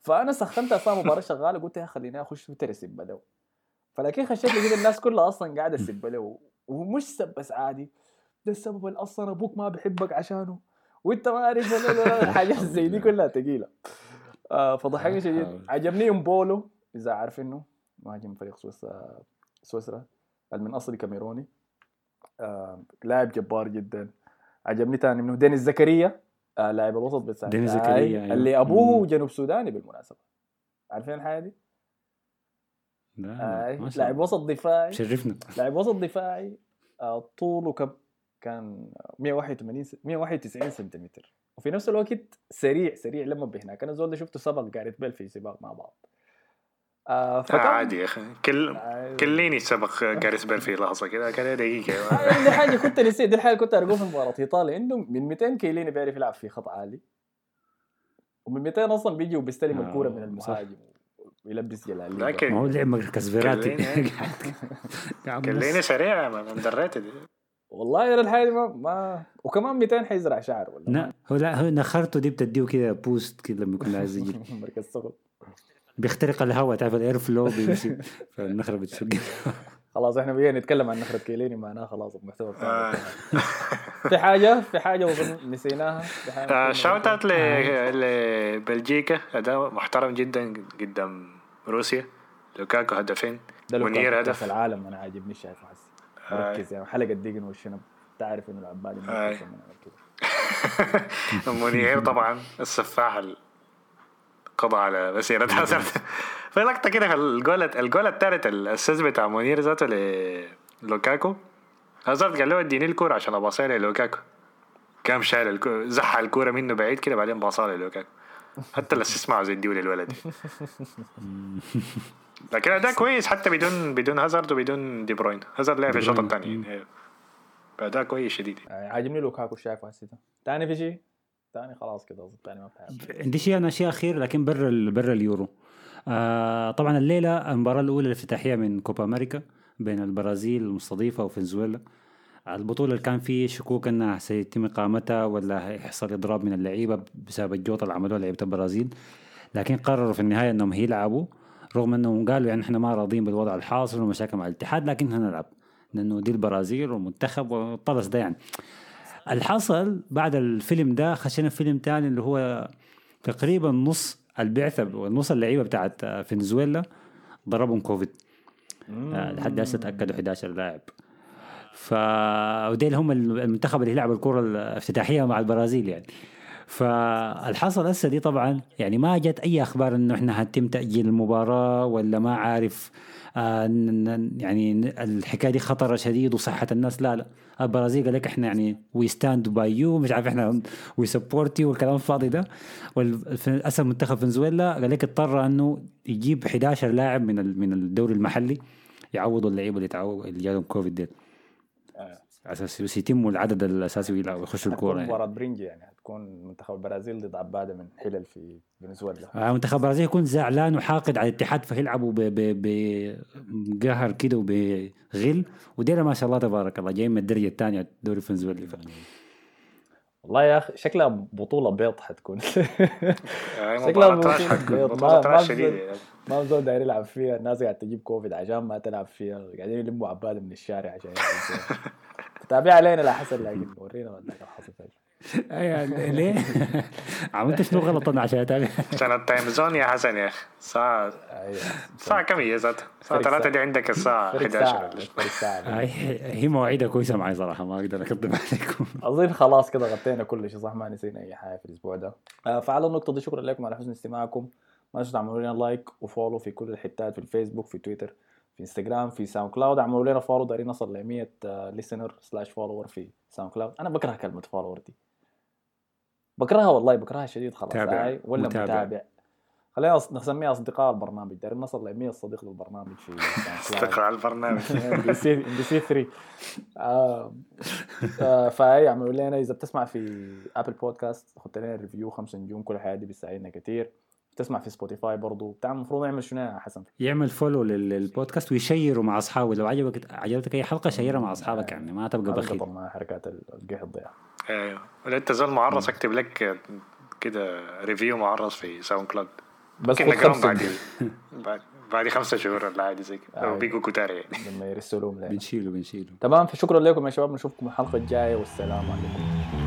فانا سخنت اصلا مباراه شغاله قلت يا خليني اخش في ترسب بدو، فلكن خشيت لقيت الناس كلها اصلا قاعده تسب له ومش سب بس عادي، ده السبب اللي اصلا ابوك ما بيحبك عشانه وانت ما عارف الحاجات زي دي كلها ثقيله. آه فضحكني شديد. عجبني امبولو، اذا عارفينه مهاجم فريق سويسرا سويسرا من اصل كاميروني، آه لاعب جبار جدا. عجبني تاني منه دينيس زكريا، آه لاعب الوسط بتاعنا دينيس زكريا، يعني اللي ابوه جنوب سوداني بالمناسبه، عارفين الحاجه دي. آه لاعب وسط دفاعي شرفنا، لاعب وسط دفاعي، آه طوله كم كان مية وواحد وتمانين مية وواحد وتسعين سنتيمتر، وفي نفس الوقت سريع سريع لما بهناك. انا زول ده شفته سبق جاريت بيل في سباق مع بعض، آه فكان... آه عادي يا اخي كل آه... كليني سبق جاريت بيل في لحظه كده كان دقيقه. آه دي حاجه كنت نسيت، دي الحاجه كنت ارجوها في مباراه ايطاليا. عندهم من ميتين كييليني بيعرف يلعب في خط عالي، ومن ميتين اصلا بيجي وبيستلم آه... الكوره من المهاجم ويلبس جلال. لكن ما هو لعب مركز فيراتي كليني سريع ما دريت دي والله يا الحالي ما. وكمان ميتين حيزرع شعر ولا لا هو لا هو نخرته دي بتديه كده بوست كده لما يكون عايز يجي مركز صغر بيخترق الهواء، تعرف الاير فلو بيمشي فالنخره بتشق. خلاص احنا بقينا نتكلم عن نخره كييليني معناها خلاص المحتوى بتاعنا. في حاجه في حاجه نسيناها. شاوت اوت لبلجيكا، اداء محترم جدا قدام روسيا. لوكاكو هدفين، مونير هدف العالم. انا عاجبني شايف حسي مركز يعني حلقة ديجن والشنب، تعرف إنه العبالي مركز من كده. مونير طبعا السفاح قضى على مسيرة حسرت في لقطة كده في الجولة الجولة الثالثة الأساس بتاع مونير ذاته للوكاكو. هازارد قال له اديني الكورة عشان أباصيها للوكاكو، كام شايل الكورة زح الكورة منه بعيد كده بعدين باصها للوكاكو. حتى الأساس معه زي الديول الولد، لكن ده كويس حتى بدون بدون هازارد وبدون دي بروين. هازارد لعب في الشوط الثاني فده كويس شديد. عاجبني لوكاكو شايفه حسيته ثاني في شيء ثاني خلاص كده ثاني ما بحاجه. عندي شيء انا شيء اخير لكن بره بره اليورو. آه طبعا الليله المباراه الاولى الافتتاحيه من كوبا امريكا بين البرازيل المستضيفه وفنزويلا. البطوله اللي كان فيه شكوك انها سيتم اقامتها ولا هيحصل اضراب من اللعيبه بسبب الجوطه اللي عملوها لعيبه البرازيل، لكن قرروا في النهايه انهم هيلعبوا رغم أنهم قالوا يعني إحنا ما راضين بالوضع الحاصل ومشاكل مع الاتحاد، لكن هنلعب لأنه دي البرازيل ومنتخب وطلس ده. يعني الحصل بعد الفيلم ده خشينا فيلم تاني اللي هو تقريبا نص البعثة ونص اللعيبة بتاعت فنزويلا ضربهم كوفيد لحد هسه تأكدوا حداشر لاعب. فودي هم المنتخب اللي هيلعب الكرة الافتتاحية مع البرازيل يعني. فالحصل هسه دي طبعا يعني ما جت اي اخبار انه احنا هتم تاجيل المباراه ولا ما عارف. آه يعني الحكايه دي خطره شديد وصحه الناس لا لا. البرازيل قال لك احنا يعني وي ستاند باي يو مش عارف احنا وي سبورت يو والكلام الفاضي ده. والاسف منتخب فنزويلا قال لك اضطر انه يجيب حداشر لاعب من من الدوري المحلي يعوضوا اللعيبه اللي تعوضوا اللي جالهم كوفيد ديل أساس يتم العدد الأساسي ويخشوا الكورة. يعني مباراة برينجي يعني هتكون منتخب البرازيل ضد عبادة من حلل في فنزويلا. آه منتخب البرازيل يكون زعلان وحاقد على الاتحاد فهيلعبوا بجهر كده وبغل، ودينا ما شاء الله تبارك الله جايين من الدرجة الثانية دوري فنزويلا. والله يا أخي شكلها بطولة بيض حتكون. شكلها بطولة تراش شديدة ما بزود داير يلعب فيها. الناس قاعد تجيب كوفيد عشان ما تلعب فيها، قاعدين يلموا عبادة من الشارع عشان تابع علينا لا حسن لاجد ورينا ولا حصل اي ليه عملت شنو غلط انا عشان اتابع عشان التايم زون يا حسن يا اخي. ساعه ساعه كم هي ذات الساعه ثلاثة دي عندك الساعه حداشر هي مواعيدها كويسه معي صراحه ما اقدر اكذب عليكم. اظن خلاص كده غطينا كل شيء صح ما نسينا اي حاجه في الاسبوع ده. فعلى النقطه دي شكرا لكم على حسن استماعكم. ما تنسوا تعملوا لنا لايك وفولو في كل الحتات، في الفيسبوك في تويتر في انستغرام في ساوند كلاود. عملوا لنا فولو دارين نصل ل مية ليسنر سلاش فولور في ساوند كلاود. انا بكره كلمه فولور دي بكرهها والله بكرهها شديد. خلاص هاي ولا متابع, متابع. خلينا نسميها اصدقاء البرنامج. دارين نصل ل مية صديق للبرنامج في اصدقاء البرنامج دي سي ثلاثة. آه. آه. فاي عملوا لنا اذا بتسمع في ابل بودكاست حط لنا ريفيو خمسة نجوم كل حاجه بتساعدنا كتير. تسمع في سبوتيفاي برضو بتاع المفروض يعمل شنو يا حسن؟ يعمل فولو للبودكاست ويشيره مع اصحابه. لو عجبك عجبتك اي حلقه شيرها مع اصحابك يعني ما تبقى بخيل طبعا حركات القهط ضيع. ايوه ولا انت زول معرس اكتب لك كده ريفيو معرس في ساوند كلاود بس كده بعد بعد خمسة شهور ولا عادي زي كده آه بيجوا كتار يعني لما يرسلوهم لنا بنشيله بنشيله تمام. فشكرا لكم يا شباب، نشوفكم الحلقة الجاية والسلام عليكم.